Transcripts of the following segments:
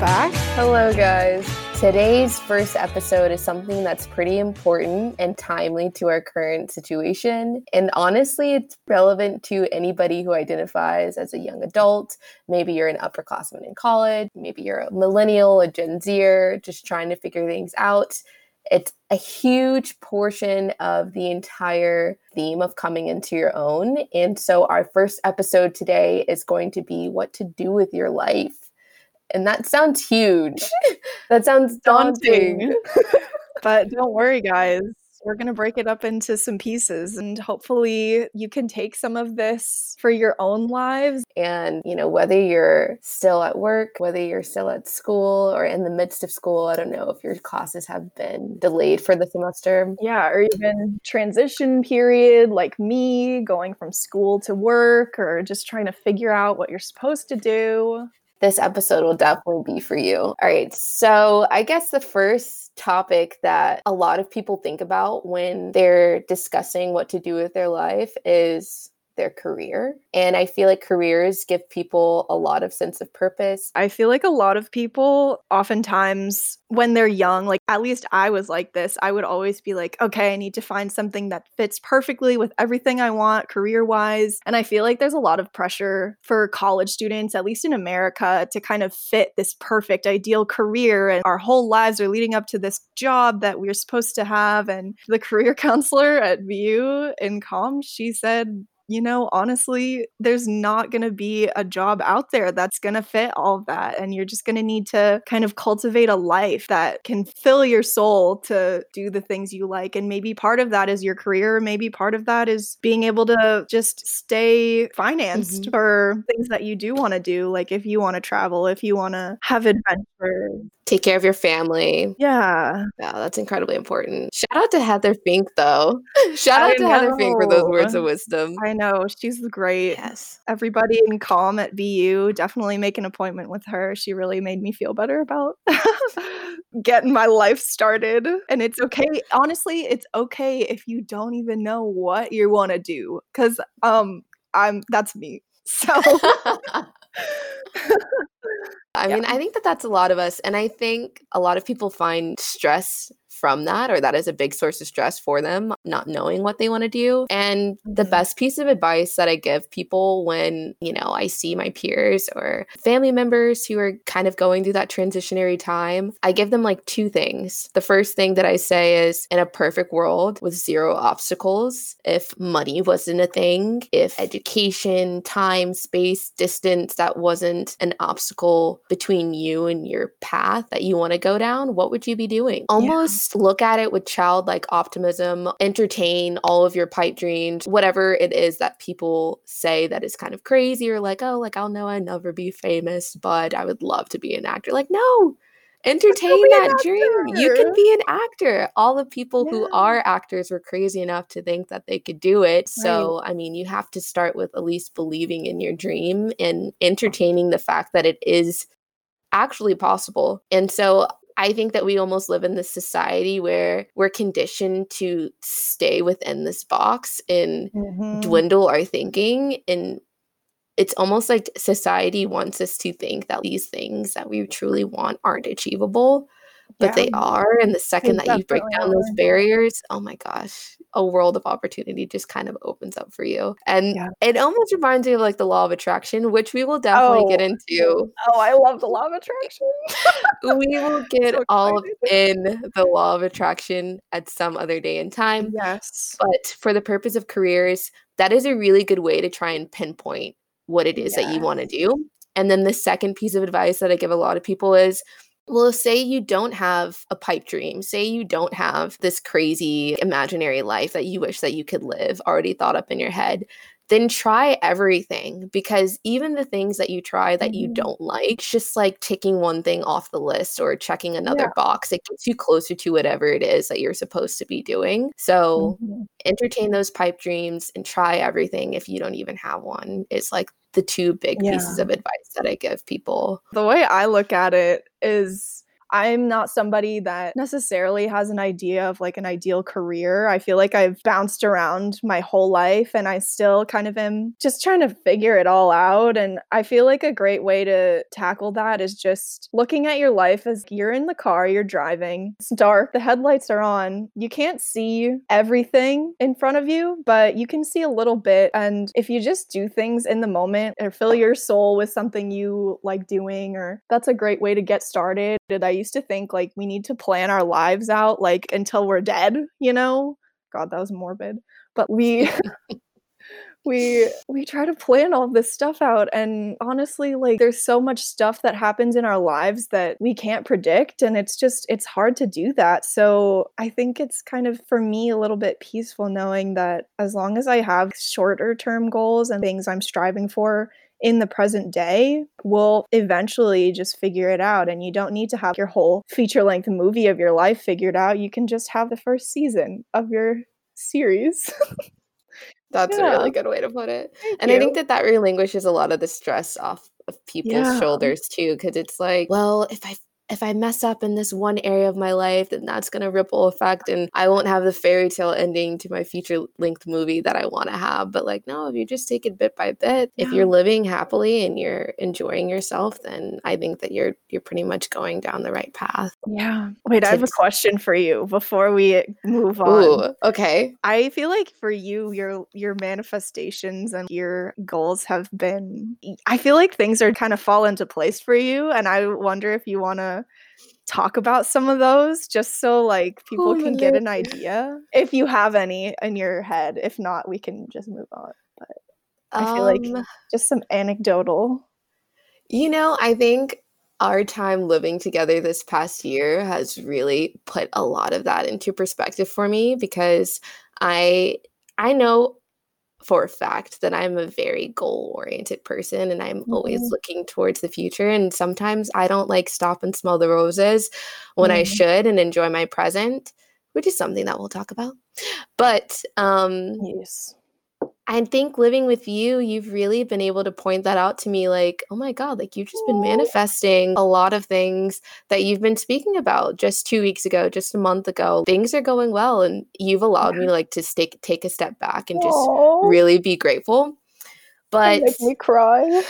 back. Hello, guys. Today's first episode is something that's pretty important and timely to our current situation. And honestly, it's relevant to anybody who identifies as a young adult. Maybe you're an upperclassman in college. Maybe you're a millennial, a Gen Zer, just trying to figure things out. It's a huge portion of the entire theme of coming into your own. And so our first episode today is going to be what to do with your life. And that sounds huge. That sounds daunting. But don't worry, guys. We're going to break it up into some pieces, and hopefully you can take some of this for your own lives. And, you know, whether you're still at work, whether you're still at school or in the midst of school, I don't know if your classes have been delayed for the semester. Yeah, or even transition period like me, going from school to work, or just trying to figure out what you're supposed to do. This episode will definitely be for you. All right. So I guess the first topic that a lot of people think about when they're discussing what to do with their life is their career. And I feel like careers give people a lot of sense of purpose. I feel like a lot of people oftentimes when they're young, like at least I was like this, I would always be like, okay, I need to find something that fits perfectly with everything I want career-wise. And I feel like there's a lot of pressure for college students, at least in America, to kind of fit this perfect ideal career. And our whole lives are leading up to this job that we're supposed to have. And the career counselor at BU in COM, she said, you know, honestly, there's not going to be a job out there that's going to fit all of that. And you're just going to need to kind of cultivate a life that can fill your soul to do the things you like. And maybe part of that is your career. Maybe part of that is being able to just stay financed for things that you do want to do. Like if you want to travel, if you want to have adventure. Take care of your family. Yeah. Wow, that's incredibly important. Shout out to Heather Fink, though. Shout out to Heather Fink for those words of wisdom. I know. She's great. Yes. Everybody in COM at BU, definitely make an appointment with her. She really made me feel better about getting my life started. And it's okay. Honestly, it's okay if you don't even know what you want to do. Because that's me. So... I mean, I think that's a lot of us. And I think a lot of people find stress from that, or that is a big source of stress for them, not knowing what they want to do. And the best piece of advice that I give people when, you know, I see my peers or family members who are kind of going through that transitionary time, I give them like two things. The first thing that I say is, in a perfect world with zero obstacles, if money wasn't a thing, if education, time, space, distance, that wasn't an obstacle between you and your path that you want to go down, what would you be doing? Almost. Yeah. Look at it with childlike optimism, entertain all of your pipe dreams, whatever it is that people say that is kind of crazy or like, oh, like I'll know I never be famous, but I would love to be an actor. Like, no, entertain that dream. You can be an actor. All the people who are actors were crazy enough to think that they could do it. So, I mean, you have to start with at least believing in your dream and entertaining the fact that it is actually possible. And so I think that we almost live in this society where we're conditioned to stay within this box and dwindle our thinking. And it's almost like society wants us to think that these things that we truly want aren't achievable, but they are. And the second that you break down those barriers, oh my gosh, a world of opportunity just kind of opens up for you. And it almost reminds me of like the law of attraction, which we will definitely get into. Oh, I love the law of attraction. We will get all in the law of attraction at some other day and time. Yes. But for the purpose of careers, that is a really good way to try and pinpoint what it is that you want to do. And then the second piece of advice that I give a lot of people is, well, say you don't have a pipe dream, say you don't have this crazy imaginary life that you wish that you could live already thought up in your head, then try everything, because even the things that you try that you don't like, it's just like ticking one thing off the list or checking another box. It gets you closer to whatever it is that you're supposed to be doing. So entertain those pipe dreams and try everything if you don't even have one. It's like the two big pieces of advice that I give people. The way I look at it is I'm not somebody that necessarily has an idea of like an ideal career. I feel like I've bounced around my whole life and I still kind of am just trying to figure it all out. And I feel like a great way to tackle that is just looking at your life as you're in the car, you're driving, it's dark, the headlights are on. You can't see everything in front of you, but you can see a little bit. And if you just do things in the moment or fill your soul with something you like doing, or that's a great way to get started. I used to think like we need to plan our lives out like until we're dead, you know? God, that was morbid. But we we try to plan all this stuff out, and honestly, like there's so much stuff that happens in our lives that we can't predict, and it's hard to do that. So I think it's kind of, for me, a little bit peaceful knowing that as long as I have shorter term goals and things I'm striving for in the present day, we'll eventually just figure it out. And you don't need to have your whole feature-length movie of your life figured out. You can just have the first season of your series. That's a really good way to put it. Thank you. I think that relinquishes a lot of the stress off of people's shoulders too, because it's like, well, if I mess up in this one area of my life, then that's going to ripple effect and I won't have the fairy tale ending to my feature length movie that I want to have. But like, no, if you just take it bit by bit, if you're living happily and you're enjoying yourself, then I think that you're pretty much going down the right path. Yeah. Wait, I have a question for you before we move on. Ooh, okay. I feel like for you, your manifestations and your goals have been, I feel like things are kind of fall into place for you. And I wonder if you want to talk about some of those just so like people can get an idea if you have any in your head. If not, we can just move on. But I feel like just some anecdotal. You know, I think our time living together this past year has really put a lot of that into perspective for me, because I know for a fact that I'm a very goal-oriented person and I'm always looking towards the future. And sometimes I don't like stop and smell the roses when I should and enjoy my present, which is something that we'll talk about. But yes. I think living with you, you've really been able to point that out to me, like, oh my God, like you've just been manifesting a lot of things that you've been speaking about just 2 weeks ago, just a month ago. Things are going well, and you've allowed me like to take a step back and just really be grateful. But make me cry.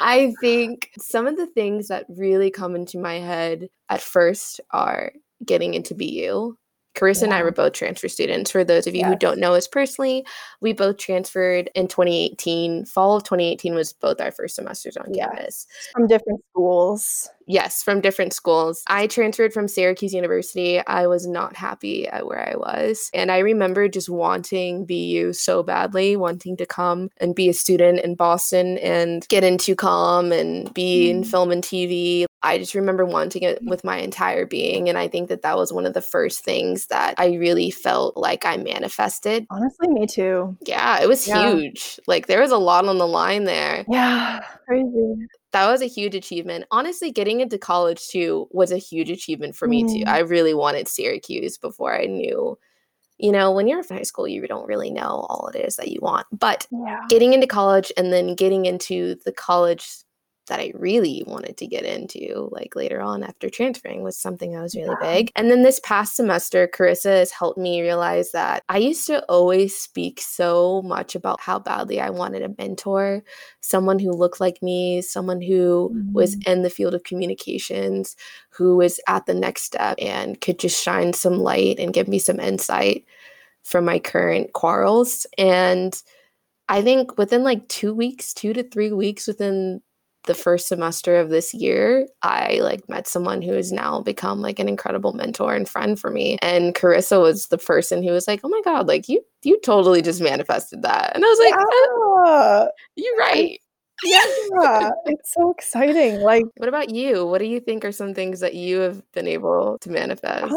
I think some of the things that really come into my head at first are getting into BU. Carissa and I were both transfer students. For those of you who don't know us personally, we both transferred in 2018. Fall of 2018 was both our first semesters on campus. From different schools. Yes, from different schools. I transferred from Syracuse University. I was not happy at where I was. And I remember just wanting BU so badly, wanting to come and be a student in Boston and get into COM and be in film and TV. I just remember wanting it with my entire being. And I think that was one of the first things that I really felt like I manifested. Honestly, me too. Yeah, it was huge. Like there was a lot on the line there. Yeah, crazy. That was a huge achievement. Honestly, getting into college too was a huge achievement for me too. I really wanted Syracuse before I knew. You know, when you're in high school, you don't really know all it is that you want. But getting into college and then getting into the college that I really wanted to get into, like later on after transferring, was something that was really big. And then this past semester, Carissa has helped me realize that I used to always speak so much about how badly I wanted a mentor, someone who looked like me, someone who was in the field of communications, who was at the next step and could just shine some light and give me some insight from my current quarrels. And I think within like 2 to 3 weeks within the first semester of this year, I like met someone who has now become like an incredible mentor and friend for me. And Carissa was the person who was like, oh my God, like you totally just manifested that. And I was like, oh, you're right. Yeah, it's so exciting. Like, what about you? What do you think are some things that you have been able to manifest?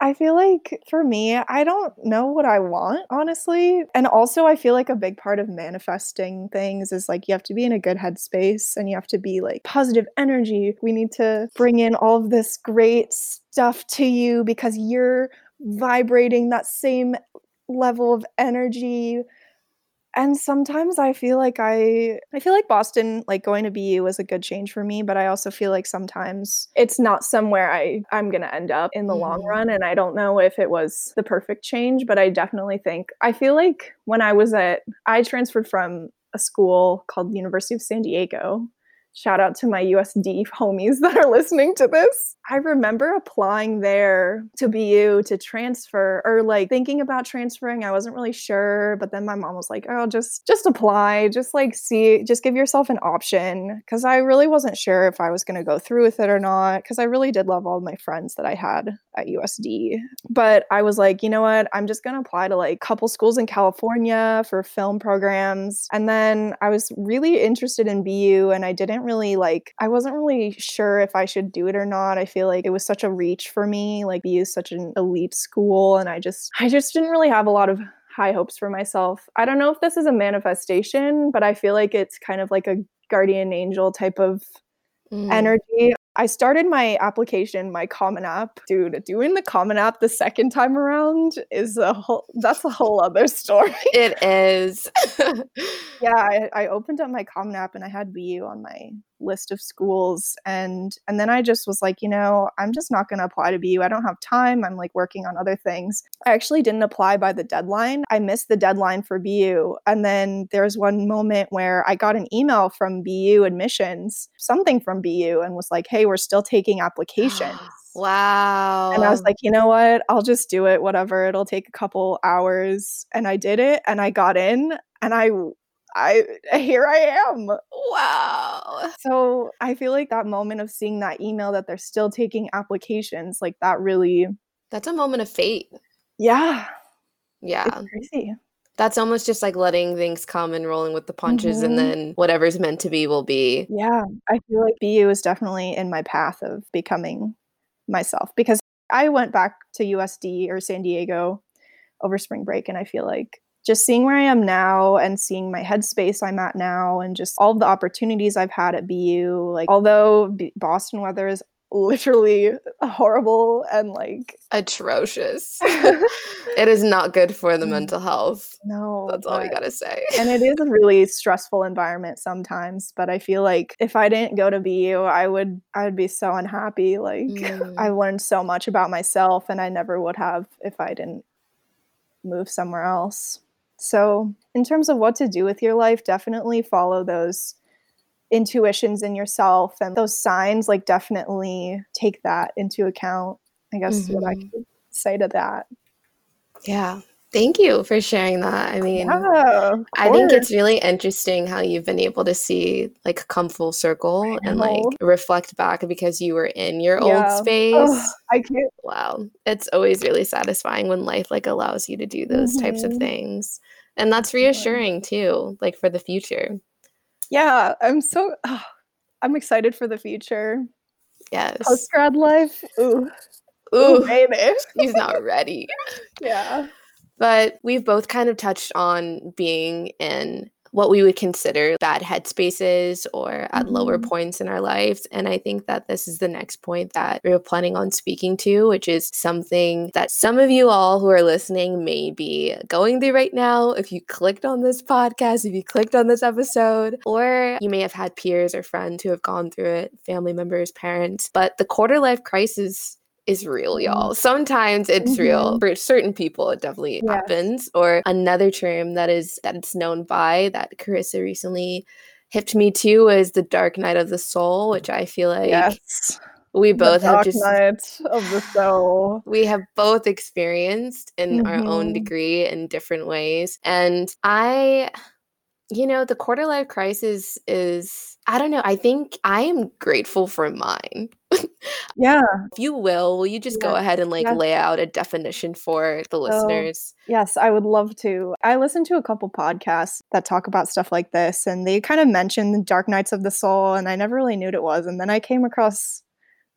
I feel like for me, I don't know what I want, honestly. And also I feel like a big part of manifesting things is like you have to be in a good headspace and you have to be like positive energy. We need to bring in all of this great stuff to you because you're vibrating that same level of energy And sometimes I feel like I feel like Boston, like going to BU was a good change for me, but I also feel like sometimes it's not somewhere I'm going to end up in the long run. And I don't know if it was the perfect change, but I definitely think, I feel like when I transferred from a school called the University of San Diego. Shout out to my USD homies that are listening to this. I remember applying there to BU to transfer or like thinking about transferring. I wasn't really sure. But then my mom was like, oh, just apply. Just like see, just give yourself an option. Because I really wasn't sure if I was going to go through with it or not. Because I really did love all my friends that I had at USD. But I was like, you know what? I'm just going to apply to like a couple schools in California for film programs. And then I was really interested in BU and I didn't really like, I wasn't really sure if I should do it or not. I feel like it was such a reach for me. Like BU is such an elite school and I just didn't really have a lot of high hopes for myself. I don't know if this is a manifestation, but I feel like it's kind of like a guardian angel type of energy. I started my application, my Common App. Dude, doing the Common App the second time around is that's a whole other story. It is. Yeah, I opened up my Common App and I had BU on my list of schools. And then I just was like, you know, I'm just not going to apply to BU. I don't have time. I'm like working on other things. I actually didn't apply by the deadline. I missed the deadline for BU. And then there's one moment where I got an email from BU admissions, something from BU, and was like, hey, we're still taking applications. Wow. And I was like, you know what? I'll just do it, whatever. It'll take a couple hours. And I did it and I got in and I here I am. Wow. So I feel like that moment of seeing that email that they're still taking applications, like that really. That's a moment of fate. Yeah. Yeah. It's crazy. That's almost just like letting things come and rolling with the punches and then whatever's meant to be will be. Yeah. I feel like BU is definitely in my path of becoming myself because I went back to USD or San Diego over spring break and I feel like just seeing where I am now and seeing my headspace I'm at now and just all of the opportunities I've had at BU, like although Boston weather is literally horrible and like atrocious. It is not good for the mental health. No. That's all we gotta say. And it is a really stressful environment sometimes, but I feel like if I didn't go to BU, I would be so unhappy. Like I learned so much about myself and I never would have if I didn't move somewhere else. So in terms of what to do with your life, definitely follow those intuitions in yourself and those signs, like definitely take that into account, I guess what I could say to that. Yeah. Thank you for sharing that. I mean, yeah, I think it's really interesting how you've been able to see like come full circle and like reflect back because you were in your old space. Oh, I can't. Wow. It's always really satisfying when life like allows you to do those types of things. And that's reassuring too, like for the future. Yeah. I'm excited for the future. Yes. Post-grad life. Ooh, baby. He's not ready. Yeah. But we've both kind of touched on being in what we would consider bad headspaces or at lower points in our lives. And I think that this is the next point that we were planning on speaking to, which is something that some of you all who are listening may be going through right now. If you clicked on this podcast, if you clicked on this episode, or you may have had peers or friends who have gone through it, family members, parents. But the quarter-life crisis is real, y'all. Sometimes it's real. For certain people, it definitely happens. Or another term that it's known by that Carissa recently hipped me to is the dark night of the soul, which I feel like we both have just night of the soul. We have both experienced in our own degree in different ways. And the quarter-life crisis is, I don't know, I think I am grateful for mine. Yeah. If you will you just go ahead and like lay out a definition for the listeners? Yes, I would love to. I listened to a couple podcasts that talk about stuff like this, and they kind of mentioned the dark nights of the soul, and I never really knew what it was. And then I came across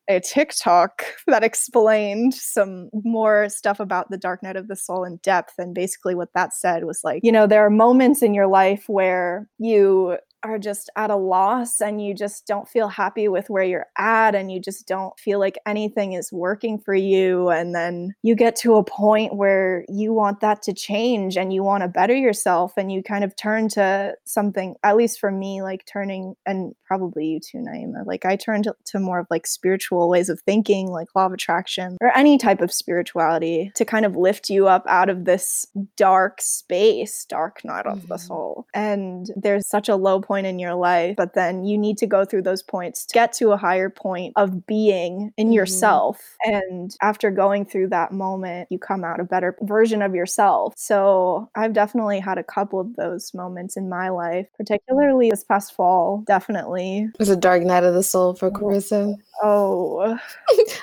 a TikTok that explained some more stuff about the dark night of the soul in depth. And basically what that said was like, you know, there are moments in your life where you are just at a loss and you just don't feel happy with where you're at and you just don't feel like anything is working for you. And then you get to a point where you want that to change and you want to better yourself and you kind of turn to something, at least for me, like turning, and probably you too, Naima, like I turned to more of like spiritual ways of thinking, like law of attraction or any type of spirituality to kind of lift you up out of this dark space, dark night of the soul. And there's such a low point in your life, but then you need to go through those points to get to a higher point of being in yourself. And after going through that moment, you come out a better version of yourself. So I've definitely had a couple of those moments in my life, particularly this past fall, definitely. It was a dark night of the soul for Carissa. Oh.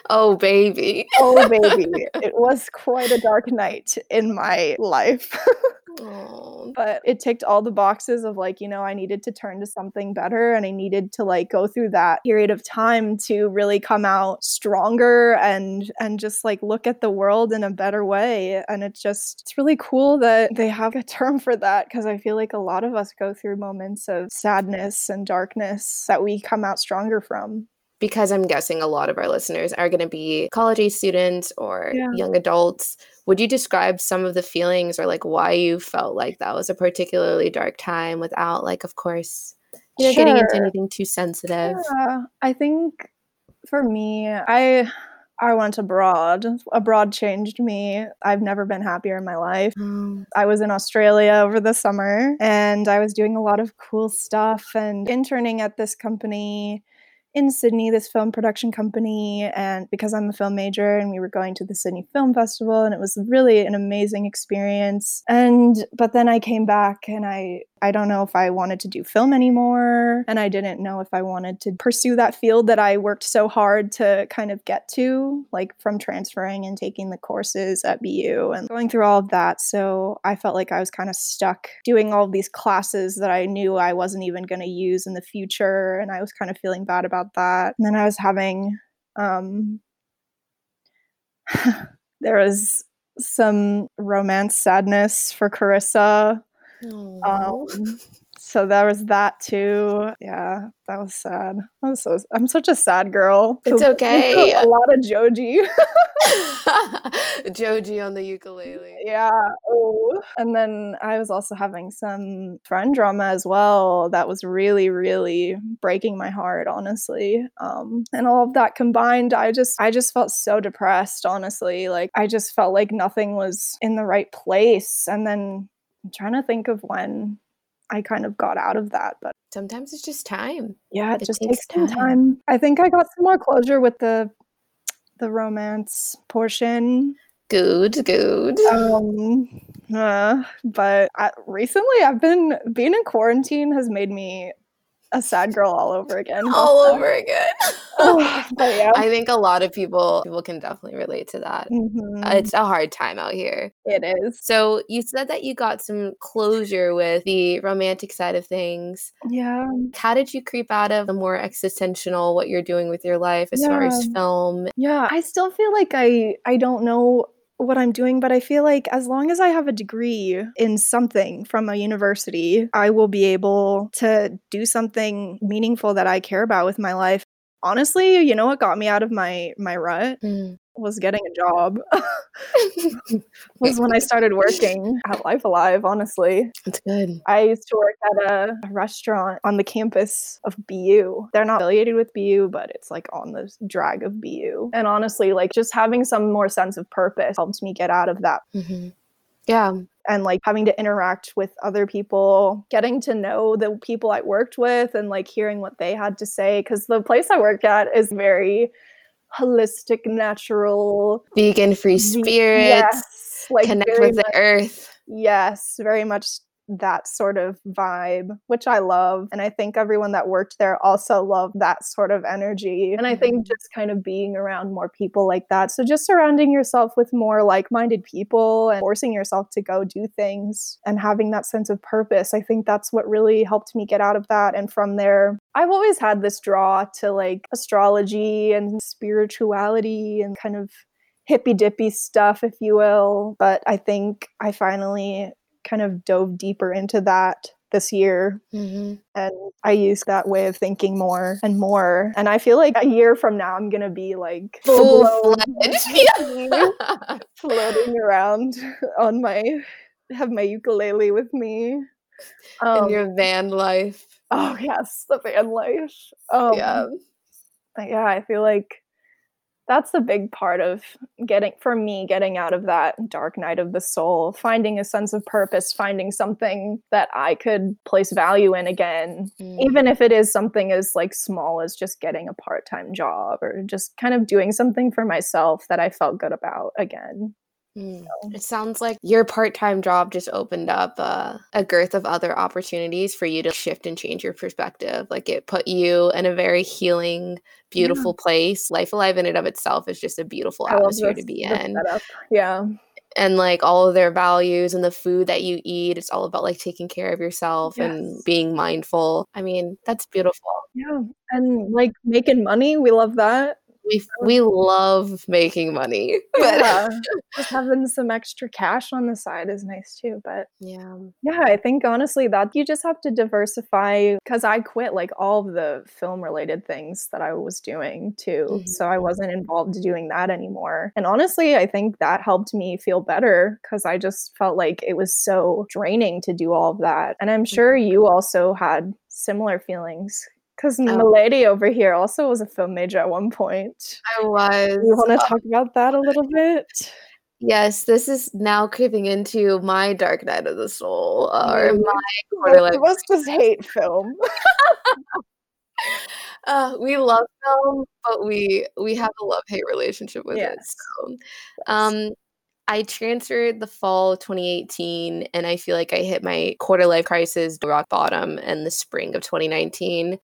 Oh, baby. Oh, baby. It was quite a dark night in my life. But it ticked all the boxes of like, you know, I needed to turn to something better and I needed to like go through that period of time to really come out stronger and just like look at the world in a better way. And it's really cool that they have a term for that, because I feel like a lot of us go through moments of sadness and darkness that we come out stronger from. Because I'm guessing a lot of our listeners are going to be college-age students or young adults. Would you describe some of the feelings or like why you felt like that was a particularly dark time without like, of course, you know, getting into anything too sensitive? Yeah. I think for me, I went abroad. Abroad changed me. I've never been happier in my life. I was in Australia over the summer and I was doing a lot of cool stuff and interning at this company in Sydney, this film production company, and because I'm a film major, and we were going to the Sydney Film Festival, and it was really an amazing experience. But then I came back and I don't know if I wanted to do film anymore, and I didn't know if I wanted to pursue that field that I worked so hard to kind of get to, like from transferring and taking the courses at BU and going through all of that. So I felt like I was kind of stuck doing all of these classes that I knew I wasn't even going to use in the future, and I was kind of feeling bad about that. And then I was having there was some romance sadness for Carissa. So there was that too. Yeah, that was sad. I'm such a sad girl. It's okay. A lot of Joji. Joji on the ukulele. Yeah. Oh. And then I was also having some friend drama as well. That was really, really breaking my heart, honestly. And all of that combined, I just felt so depressed, honestly. Like I just felt like nothing was in the right place. And then I'm trying to think of when I kind of got out of that, but sometimes it's just time. Yeah, it just takes some time. I think I got some more closure with the romance portion. Good. But recently I've been being in quarantine has made me a sad girl all over again. But yeah. I think a lot of people can definitely relate to that. It's a hard time out here. It is. So you said that you got some closure with the romantic side of things. Yeah. How did you creep out of the more existential, what you're doing with your life as far as film? Yeah. I still feel like I don't know what I'm doing, but I feel like as long as I have a degree in something from a university, I will be able to do something meaningful that I care about with my life. Honestly, you know what got me out of my rut? Was getting a job. Was when I started working at Life Alive, honestly. That's good. I used to work at a restaurant on the campus of BU. They're not affiliated with BU, but it's like on the drag of BU. And honestly, like just having some more sense of purpose helped me get out of that. Yeah. And like having to interact with other people, getting to know the people I worked with and like hearing what they had to say. Because the place I work at is very holistic, natural, vegan, free spirits, like connect with the earth. Yes, very much that sort of vibe, which I love. And I think everyone that worked there also loved that sort of energy. And I think just kind of being around more people like that. So just surrounding yourself with more like-minded people and forcing yourself to go do things and having that sense of purpose. I think that's what really helped me get out of that. And from there, I've always had this draw to like astrology and spirituality and kind of hippy-dippy stuff, if you will. But I think I finally kind of dove deeper into that this year. Mm-hmm. And I use that way of thinking more and more. And I feel like a year from now, I'm going to be like floating around on have my ukulele with me. In your van life. Oh, yes, the van life. Yeah, I feel like that's the big part of getting out of that dark night of the soul, finding a sense of purpose, finding something that I could place value in again, even if it is something as like small as just getting a part-time job or just kind of doing something for myself that I felt good about again. It sounds like your part-time job just opened up a girth of other opportunities for you to shift and change your perspective. Like it put you in a very healing, beautiful place. Life Alive in and of itself is just a beautiful atmosphere to be in. Yeah. And like all of their values and the food that you eat, it's all about like taking care of yourself and being mindful. I mean, that's beautiful. Yeah. And like making money. We love that. We love making money, but just having some extra cash on the side is nice too. But yeah, I think honestly that you just have to diversify, because I quit like all of the film related things that I was doing too. Mm-hmm. So I wasn't involved doing that anymore. And honestly, I think that helped me feel better, because I just felt like it was so draining to do all of that. And I'm sure you also had similar feelings. Because Milady over here also was a film major at one point. I was. You want to talk about that a little bit? Yes, this is now creeping into my dark night of the soul. Or my let's just hate film. We love film, but we have a love-hate relationship with it. So. I transferred the fall of 2018, and I feel like I hit my quarter-life crisis rock bottom in the spring of 2019.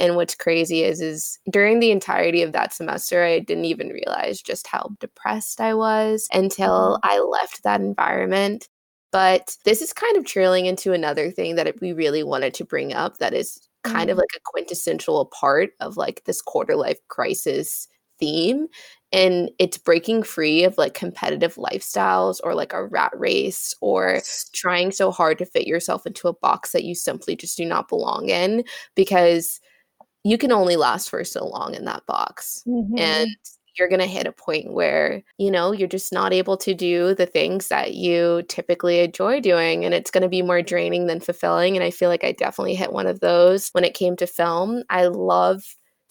And what's crazy is during the entirety of that semester, I didn't even realize just how depressed I was until I left that environment. But this is kind of trailing into another thing that we really wanted to bring up that is kind of like a quintessential part of like this quarter-life crisis theme. And it's breaking free of like competitive lifestyles or like a rat race or trying so hard to fit yourself into a box that you simply just do not belong in, because you can only last for so long in that box. Mm-hmm. And you're going to hit a point where, you know, you're just not able to do the things that you typically enjoy doing. And it's going to be more draining than fulfilling. And I feel like I definitely hit one of those when it came to film. I love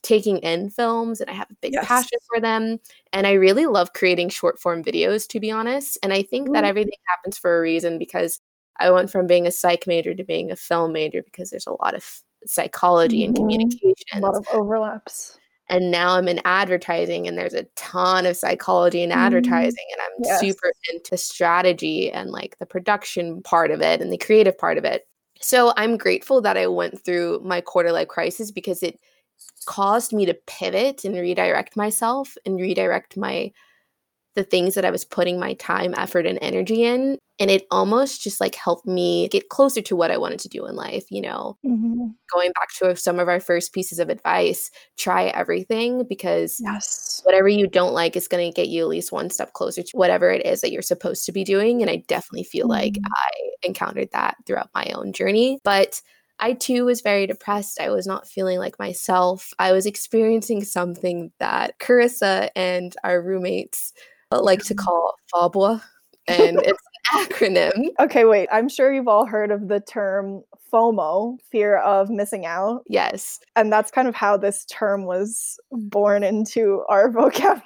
taking in films, and I have a big passion for them. And I really love creating short form videos, to be honest. And I think that everything happens for a reason, because I went from being a psych major to being a film major, because there's a lot of psychology and communication. A lot of overlaps. And now I'm in advertising, and there's a ton of psychology in advertising, and I'm super into strategy and like the production part of it and the creative part of it. So I'm grateful that I went through my quarter-life crisis, because it caused me to pivot and redirect my the things that I was putting my time, effort, and energy in. And it almost just like helped me get closer to what I wanted to do in life, you know, going back to some of our first pieces of advice, try everything, because whatever you don't like is going to get you at least one step closer to whatever it is that you're supposed to be doing. And I definitely feel like I encountered that throughout my own journey. But I too was very depressed. I was not feeling like myself. I was experiencing something that Carissa and our roommates like to call FABWA, and it's an acronym. Okay, wait. I'm sure you've all heard of the term FOMO, fear of missing out. Yes. And that's kind of how this term was born into our vocabulary.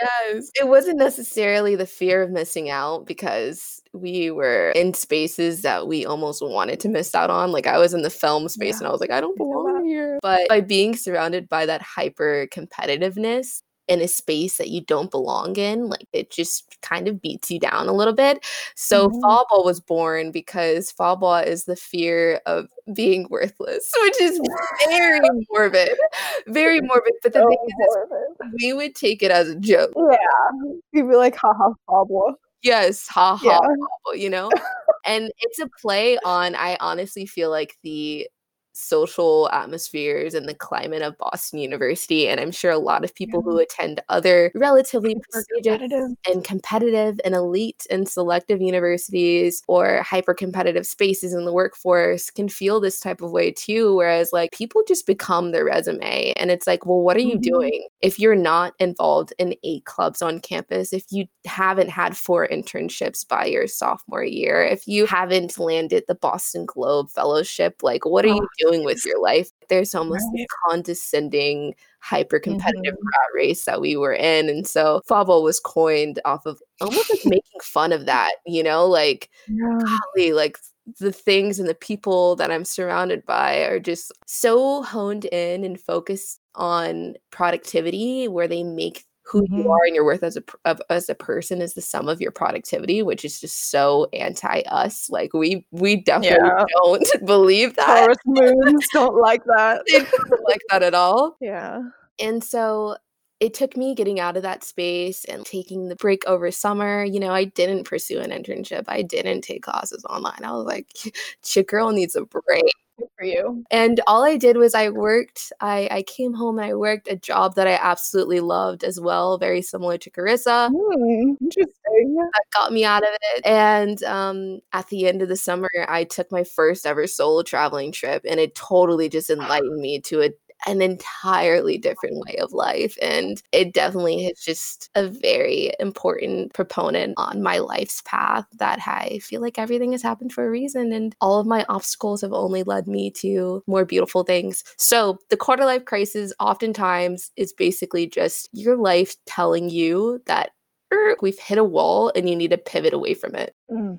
Yes. It wasn't necessarily the fear of missing out, because we were in spaces that we almost wanted to miss out on. Like I was in the film space and I was like, I don't belong here. But by being surrounded by that hyper competitiveness in a space that you don't belong in, like it just kind of beats you down a little bit. So FABWA was born, because FABWA is the fear of being worthless, which is very morbid, very morbid. But the thing is, we would take it as a joke. Yeah, we'd be like, haha, FABWA. Yes, haha, FABWA, you know? And it's a play on, I honestly feel like the social atmospheres and the climate of Boston University. And I'm sure a lot of people who attend other relatively prestigious and competitive and elite and selective universities or hyper-competitive spaces in the workforce can feel this type of way too. Whereas like people just become their resume. And it's like, well, what are you doing if you're not involved in 8 clubs on campus, if you haven't had 4 internships by your sophomore year, if you haven't landed the Boston Globe Fellowship, like what are you doing with your life? There's almost this condescending hyper-competitive rat race that we were in. And so FABWA was coined off of almost like making fun of that, you know, like, golly, like the things and the people that I'm surrounded by are just so honed in and focused on productivity, where they make who you are and your worth as a person is the sum of your productivity, which is just so anti us. Like we definitely don't believe that. Taurus moons don't like that. They don't like that at all. Yeah. And so it took me getting out of that space and taking the break over summer. You know, I didn't pursue an internship. I didn't take classes online. I was like, your girl needs a break. Good for you. And all I did was I worked, I came home and I worked a job that I absolutely loved as well, very similar to Carissa. Interesting. That got me out of it. And at the end of the summer, I took my first ever solo traveling trip, and it totally just enlightened me to an entirely different way of life. And it definitely is just a very important proponent on my life's path, that I feel like everything has happened for a reason and all of my obstacles have only led me to more beautiful things. So the quarter life crisis oftentimes is basically just your life telling you that we've hit a wall and you need to pivot away from it.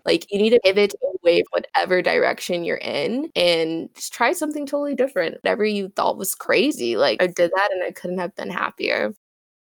Like you need to pivot away from whatever direction you're in and just try something totally different. Whatever you thought was crazy. Like I did that and I couldn't have been happier.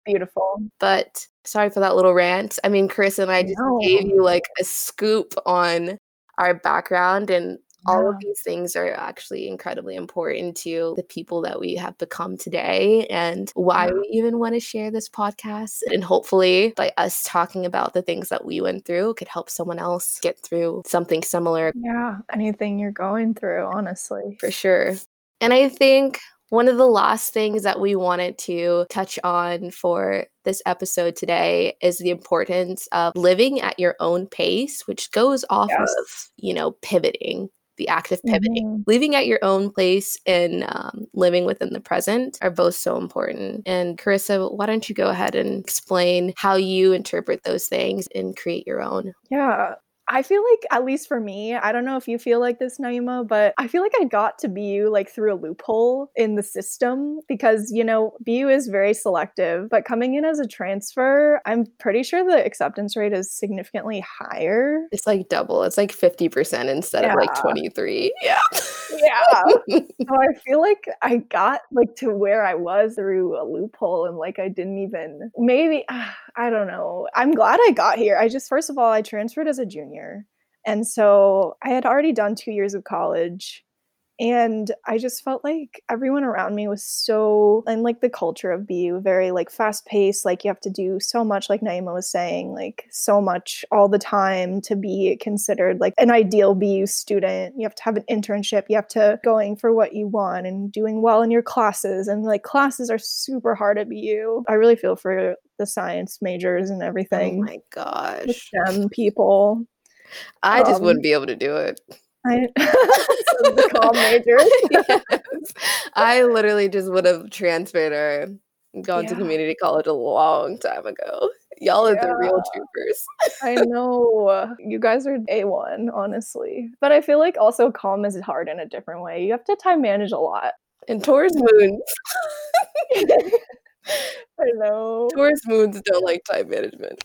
Beautiful. But sorry for that little rant. I mean, Carissa and I just gave you like a scoop on our background, and all of these things are actually incredibly important to the people that we have become today and why we even want to share this podcast. And hopefully by us talking about the things that we went through could help someone else get through something similar. Yeah, anything you're going through, honestly. For sure. And I think one of the last things that we wanted to touch on for this episode today is the importance of living at your own pace, which goes off of, you know, pivoting. The act of pivoting, living at your own place and living within the present are both so important. And Carissa, why don't you go ahead and explain how you interpret those things and create your own? Yeah. I feel like, at least for me, I don't know if you feel like this, Naima, but I feel like I got to BU like through a loophole in the system because, you know, BU is very selective, but coming in as a transfer, I'm pretty sure the acceptance rate is significantly higher. It's like double. It's like 50% instead of like 23. Yeah. So I feel like I got like to where I was through a loophole and like I didn't even, maybe, I don't know. I'm glad I got here. I just, first of all, I transferred as a junior. And so I had already done 2 years of college and I just felt like everyone around me was so, and like the culture of BU, very like fast paced, like you have to do so much, like Naima was saying, like so much all the time to be considered like an ideal BU student. You have to have an internship, you have to going for what you want and doing well in your classes, and like classes are super hard at BU. I really feel for the science majors and everything. Oh my gosh. STEM people. I just wouldn't be able to do it. The COM major. I literally just would have transferred or gone to community college a long time ago. Y'all are the real troopers. I know. You guys are A1, honestly. But I feel like also COM is hard in a different way. You have to time manage a lot. And Taurus moons. I know. Taurus moons don't like time management.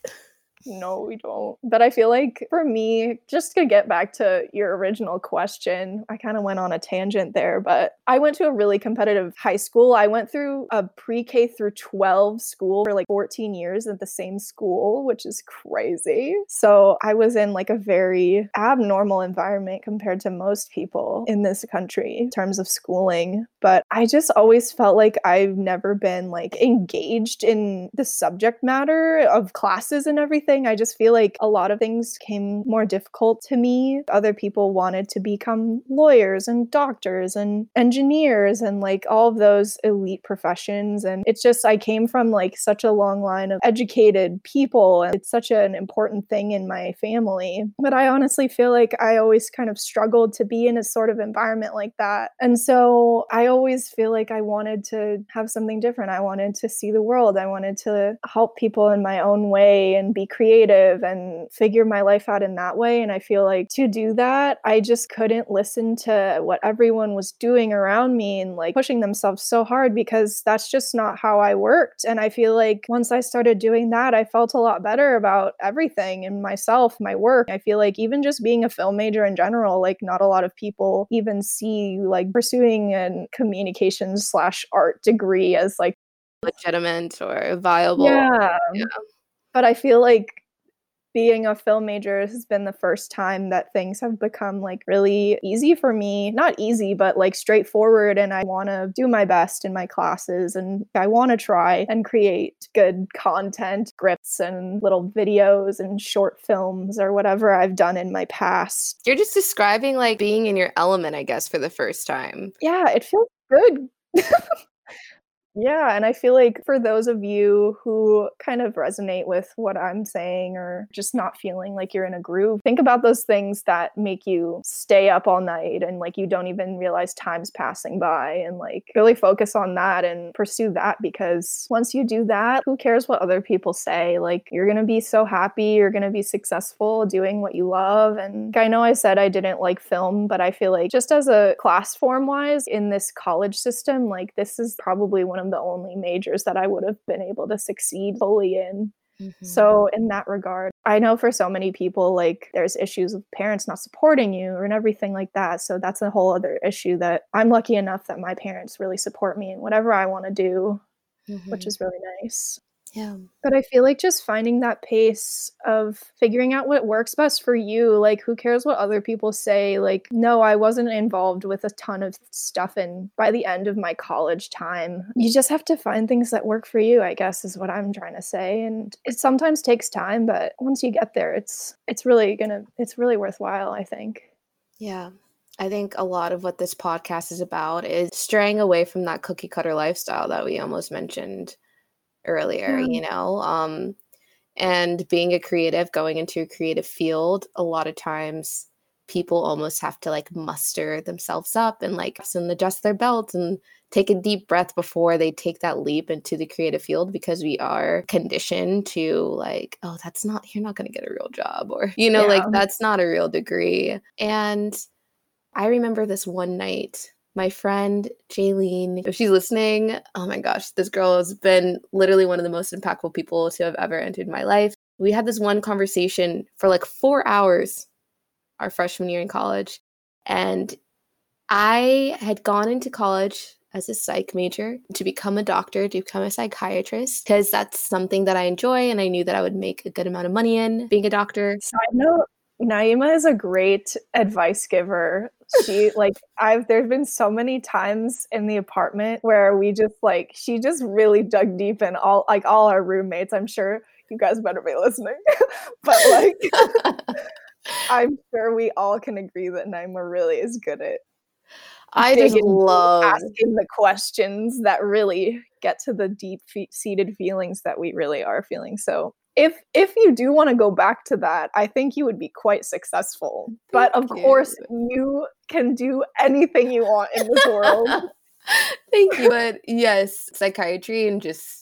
No, we don't. But I feel like for me, just to get back to your original question, I kind of went on a tangent there, but I went to a really competitive high school. I went through a pre-K through 12 school for like 14 years at the same school, which is crazy. So I was in like a very abnormal environment compared to most people in this country in terms of schooling. But I just always felt like I've never been like engaged in the subject matter of classes and everything. thing. I just feel like a lot of things came more difficult to me. Other people wanted to become lawyers and doctors and engineers and like all of those elite professions. And it's just, I came from like such a long line of educated people. And it's such an important thing in my family. But I honestly feel like I always kind of struggled to be in a sort of environment like that. And so I always feel like I wanted to have something different. I wanted to see the world. I wanted to help people in my own way and be creative and figure my life out in that way. And I feel like to do that, I just couldn't listen to what everyone was doing around me and like pushing themselves so hard, because that's just not how I worked. And I feel like once I started doing that, I felt a lot better about everything and myself, my work. I feel like even just being a film major in general, like not a lot of people even see like pursuing a communications/art degree as like legitimate or viable. Yeah. But I feel like being a film major has been the first time that things have become like really easy for me. Not easy, but like straightforward. And I want to do my best in my classes, and I want to try and create good content, scripts and little videos and short films or whatever I've done in my past. You're just describing like being in your element, I guess, for the first time. Yeah, it feels good. Yeah. And I feel like for those of you who kind of resonate with what I'm saying or just not feeling like you're in a groove, think about those things that make you stay up all night and like you don't even realize time's passing by, and like really focus on that and pursue that, because once you do that, who cares what other people say? Like you're going to be so happy. You're going to be successful doing what you love. And I know I said I didn't like film, but I feel like just as a class form wise in this college system, like this is probably one of the only majors that I would have been able to succeed fully in. Mm-hmm. So in that regard, I know for so many people, like there's issues with parents not supporting you and everything like that. So that's a whole other issue that I'm lucky enough that my parents really support me in whatever I want to do, mm-hmm. which is really nice. Yeah. But I feel like just finding that pace of figuring out what works best for you. Like, who cares what other people say? Like, no, I wasn't involved with a ton of stuff. And by the end of my college time, you just have to find things that work for you, I guess, is what I'm trying to say. And it sometimes takes time, but once you get there, it's really worthwhile, I think. Yeah. I think a lot of what this podcast is about is straying away from that cookie cutter lifestyle that we almost mentioned earlier, yeah. And being a creative, going into a creative field, a lot of times people almost have to like muster themselves up and like adjust their belt and take a deep breath before they take that leap into the creative field, because we are conditioned to like, oh, you're not going to get a real job, or, yeah. like that's not a real degree. And I remember this one night, my friend, Jaylene, if she's listening, oh my gosh, this girl has been literally one of the most impactful people to have ever entered my life. We had this one conversation for like 4 hours our freshman year in college. And I had gone into college as a psych major to become a doctor, to become a psychiatrist, because that's something that I enjoy and I knew that I would make a good amount of money in being a doctor. Side note, Naima is a great advice giver. She there's been so many times in the apartment where we just like, she just really dug deep in all our roommates. I'm sure you guys better be listening, but I'm sure we all can agree that Naima really is good at asking the questions that really get to the deep seated feelings that we really are feeling. So If you do want to go back to that, I think you would be quite successful. But of course, you can do anything you want in this world. Thank you. But yes, psychiatry and just,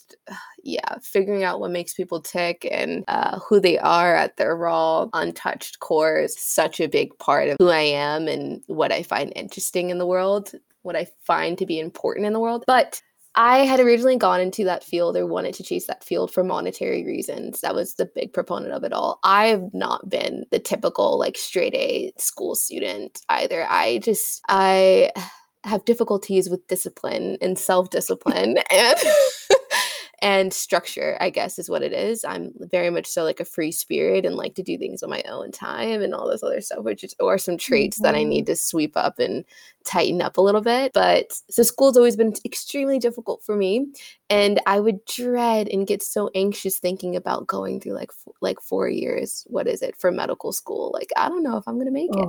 figuring out what makes people tick and who they are at their raw, untouched core is such a big part of who I am and what I find interesting in the world, what I find to be important in the world. But I had originally gone into that field or wanted to chase that field for monetary reasons. That was the big proponent of it all. I've not been the typical like straight A school student either. I have difficulties with discipline and self-discipline and and structure, I guess, is what it is. I'm very much so like a free spirit and like to do things on my own time and all this other stuff, which are some traits that I need to sweep up and tighten up a little bit. But so school's always been extremely difficult for me, and I would dread and get so anxious thinking about going through like 4 years, what is it, for medical school? Like, I don't know if I'm going to make it.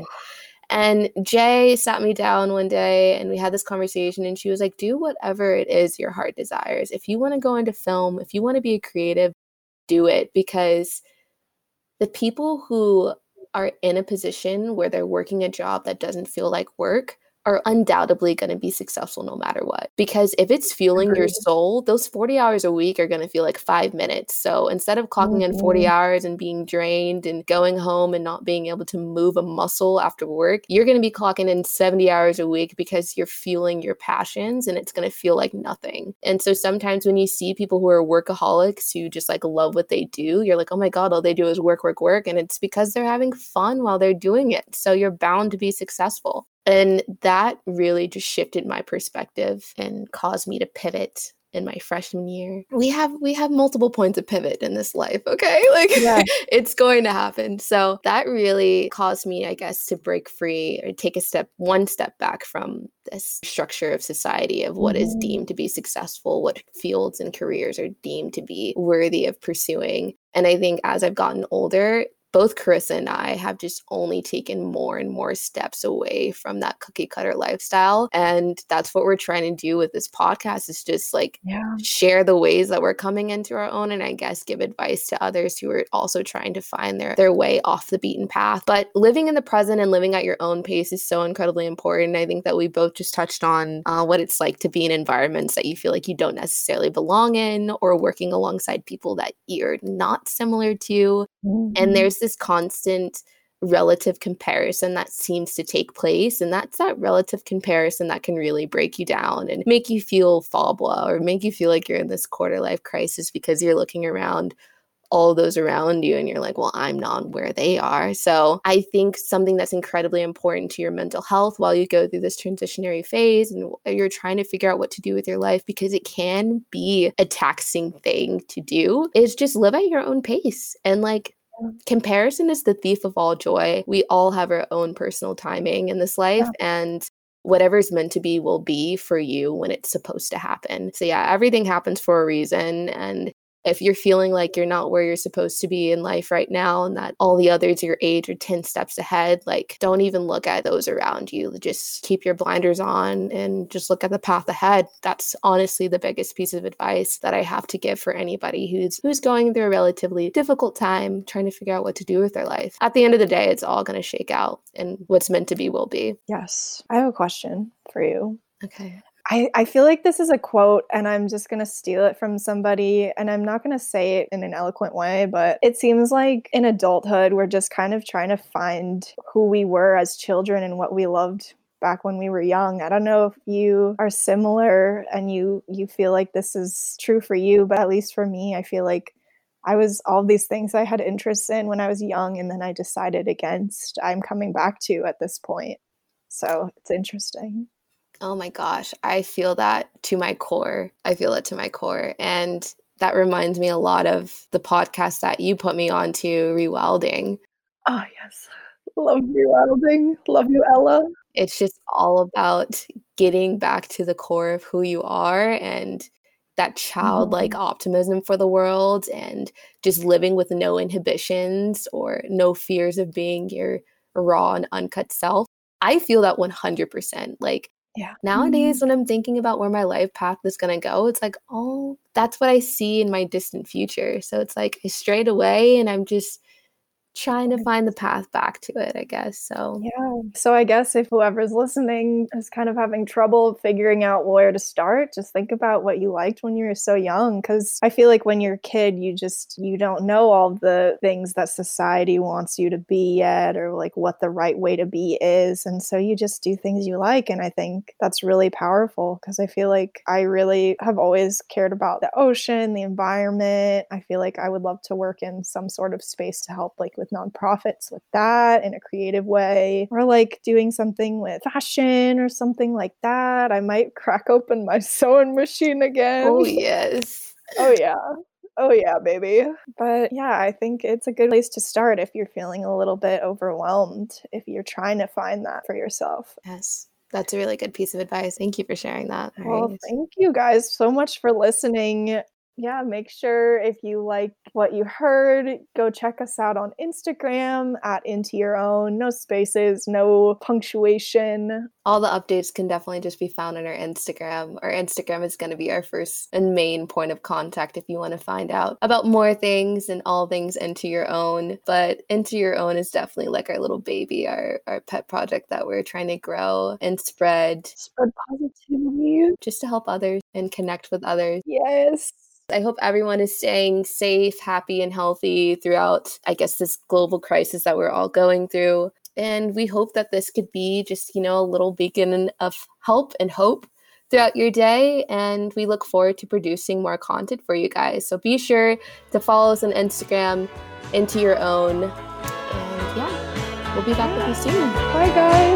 And Jay sat me down one day and we had this conversation, and she was like, do whatever it is your heart desires. If you want to go into film, if you want to be a creative, do it, because the people who are in a position where they're working a job that doesn't feel like work are undoubtedly going to be successful no matter what. Because if it's fueling your soul, those 40 hours a week are going to feel like 5 minutes. So instead of clocking in 40 hours and being drained and going home and not being able to move a muscle after work, you're going to be clocking in 70 hours a week because you're fueling your passions, and it's going to feel like nothing. And so sometimes when you see people who are workaholics who just like love what they do, you're like, oh my God, all they do is work, work, work. And it's because they're having fun while they're doing it. So you're bound to be successful. And that really just shifted my perspective and caused me to pivot in my freshman year. We have multiple points of pivot in this life, okay? Like, it's going to happen. So that really caused me, I guess, to break free or take one step back from this structure of society of what is deemed to be successful, what fields and careers are deemed to be worthy of pursuing. And I think as I've gotten older, both Carissa and I have just only taken more and more steps away from that cookie cutter lifestyle. And that's what we're trying to do with this podcast, is just like share the ways that we're coming into our own, and I guess give advice to others who are also trying to find their way off the beaten path. But living in the present and living at your own pace is so incredibly important. I think that we both just touched on what it's like to be in environments that you feel like you don't necessarily belong in, or working alongside people that you're not similar to. And there's this constant relative comparison that seems to take place, and that's that relative comparison that can really break you down and make you feel FOBWA, or make you feel like you're in this quarter life crisis because you're looking around all those around you and you're like, well, I'm not where they are. So I think something that's incredibly important to your mental health while you go through this transitionary phase and you're trying to figure out what to do with your life, because it can be a taxing thing to do, is just live at your own pace. And like, comparison is the thief of all joy. We all have our own personal timing in this life, and whatever's meant to be will be for you when it's supposed to happen. So yeah, everything happens for a reason. And if you're feeling like you're not where you're supposed to be in life right now, and that all the others your age are 10 steps ahead, like, don't even look at those around you. Just keep your blinders on and just look at the path ahead. That's honestly the biggest piece of advice that I have to give for anybody who's going through a relatively difficult time trying to figure out what to do with their life. At the end of the day, it's all going to shake out, and what's meant to be will be. Yes. I have a question for you. Okay. I feel like this is a quote, and I'm just going to steal it from somebody, and I'm not going to say it in an eloquent way, but it seems like in adulthood, we're just kind of trying to find who we were as children and what we loved back when we were young. I don't know if you are similar and you feel like this is true for you, but at least for me, I feel like I was all these things I had interest in when I was young, and then I decided against, I'm coming back to at this point. So it's interesting. Oh my gosh, I feel that to my core. And that reminds me a lot of the podcast that you put me on to, Rewilding. Oh, yes. Love Rewilding. Love you, Ella. It's just all about getting back to the core of who you are and that childlike optimism for the world, and just living with no inhibitions or no fears of being your raw and uncut self. I feel that 100%. Like, nowadays, when I'm thinking about where my life path is going to go, it's like, oh, that's what I see in my distant future. So it's like I strayed away, and I'm just trying to find the path back to it, I guess. So, So I guess if whoever's listening is kind of having trouble figuring out where to start, just think about what you liked when you were so young. Because I feel like when you're a kid, you don't know all the things that society wants you to be yet, or like what the right way to be is. And so you just do things you like. And I think that's really powerful, because I feel like I really have always cared about the ocean, the environment. I feel like I would love to work in some sort of space to help like with nonprofits with that in a creative way, or like doing something with fashion or something like that. I might crack open my sewing machine again. Oh, yes. Oh, yeah. Oh, yeah, baby. But yeah, I think it's a good place to start if you're feeling a little bit overwhelmed, if you're trying to find that for yourself. Yes. That's a really good piece of advice. Thank you for sharing that. Well, thank you guys so much for listening. Yeah, make sure if you like what you heard, go check us out on Instagram at Into Your Own. No spaces, no punctuation. All the updates can definitely just be found on our Instagram. Our Instagram is going to be our first and main point of contact if you want to find out about more things and all things Into Your Own. But Into Your Own is definitely like our little baby, our pet project that we're trying to grow and spread. Spread positivity. Just to help others and connect with others. Yes. I hope everyone is staying safe, happy, and healthy throughout, I guess, this global crisis that we're all going through. And we hope that this could be just, a little beacon of help and hope throughout your day. And we look forward to producing more content for you guys. So be sure to follow us on Instagram, Into Your Own. And yeah, we'll be back with you soon. Bye, guys.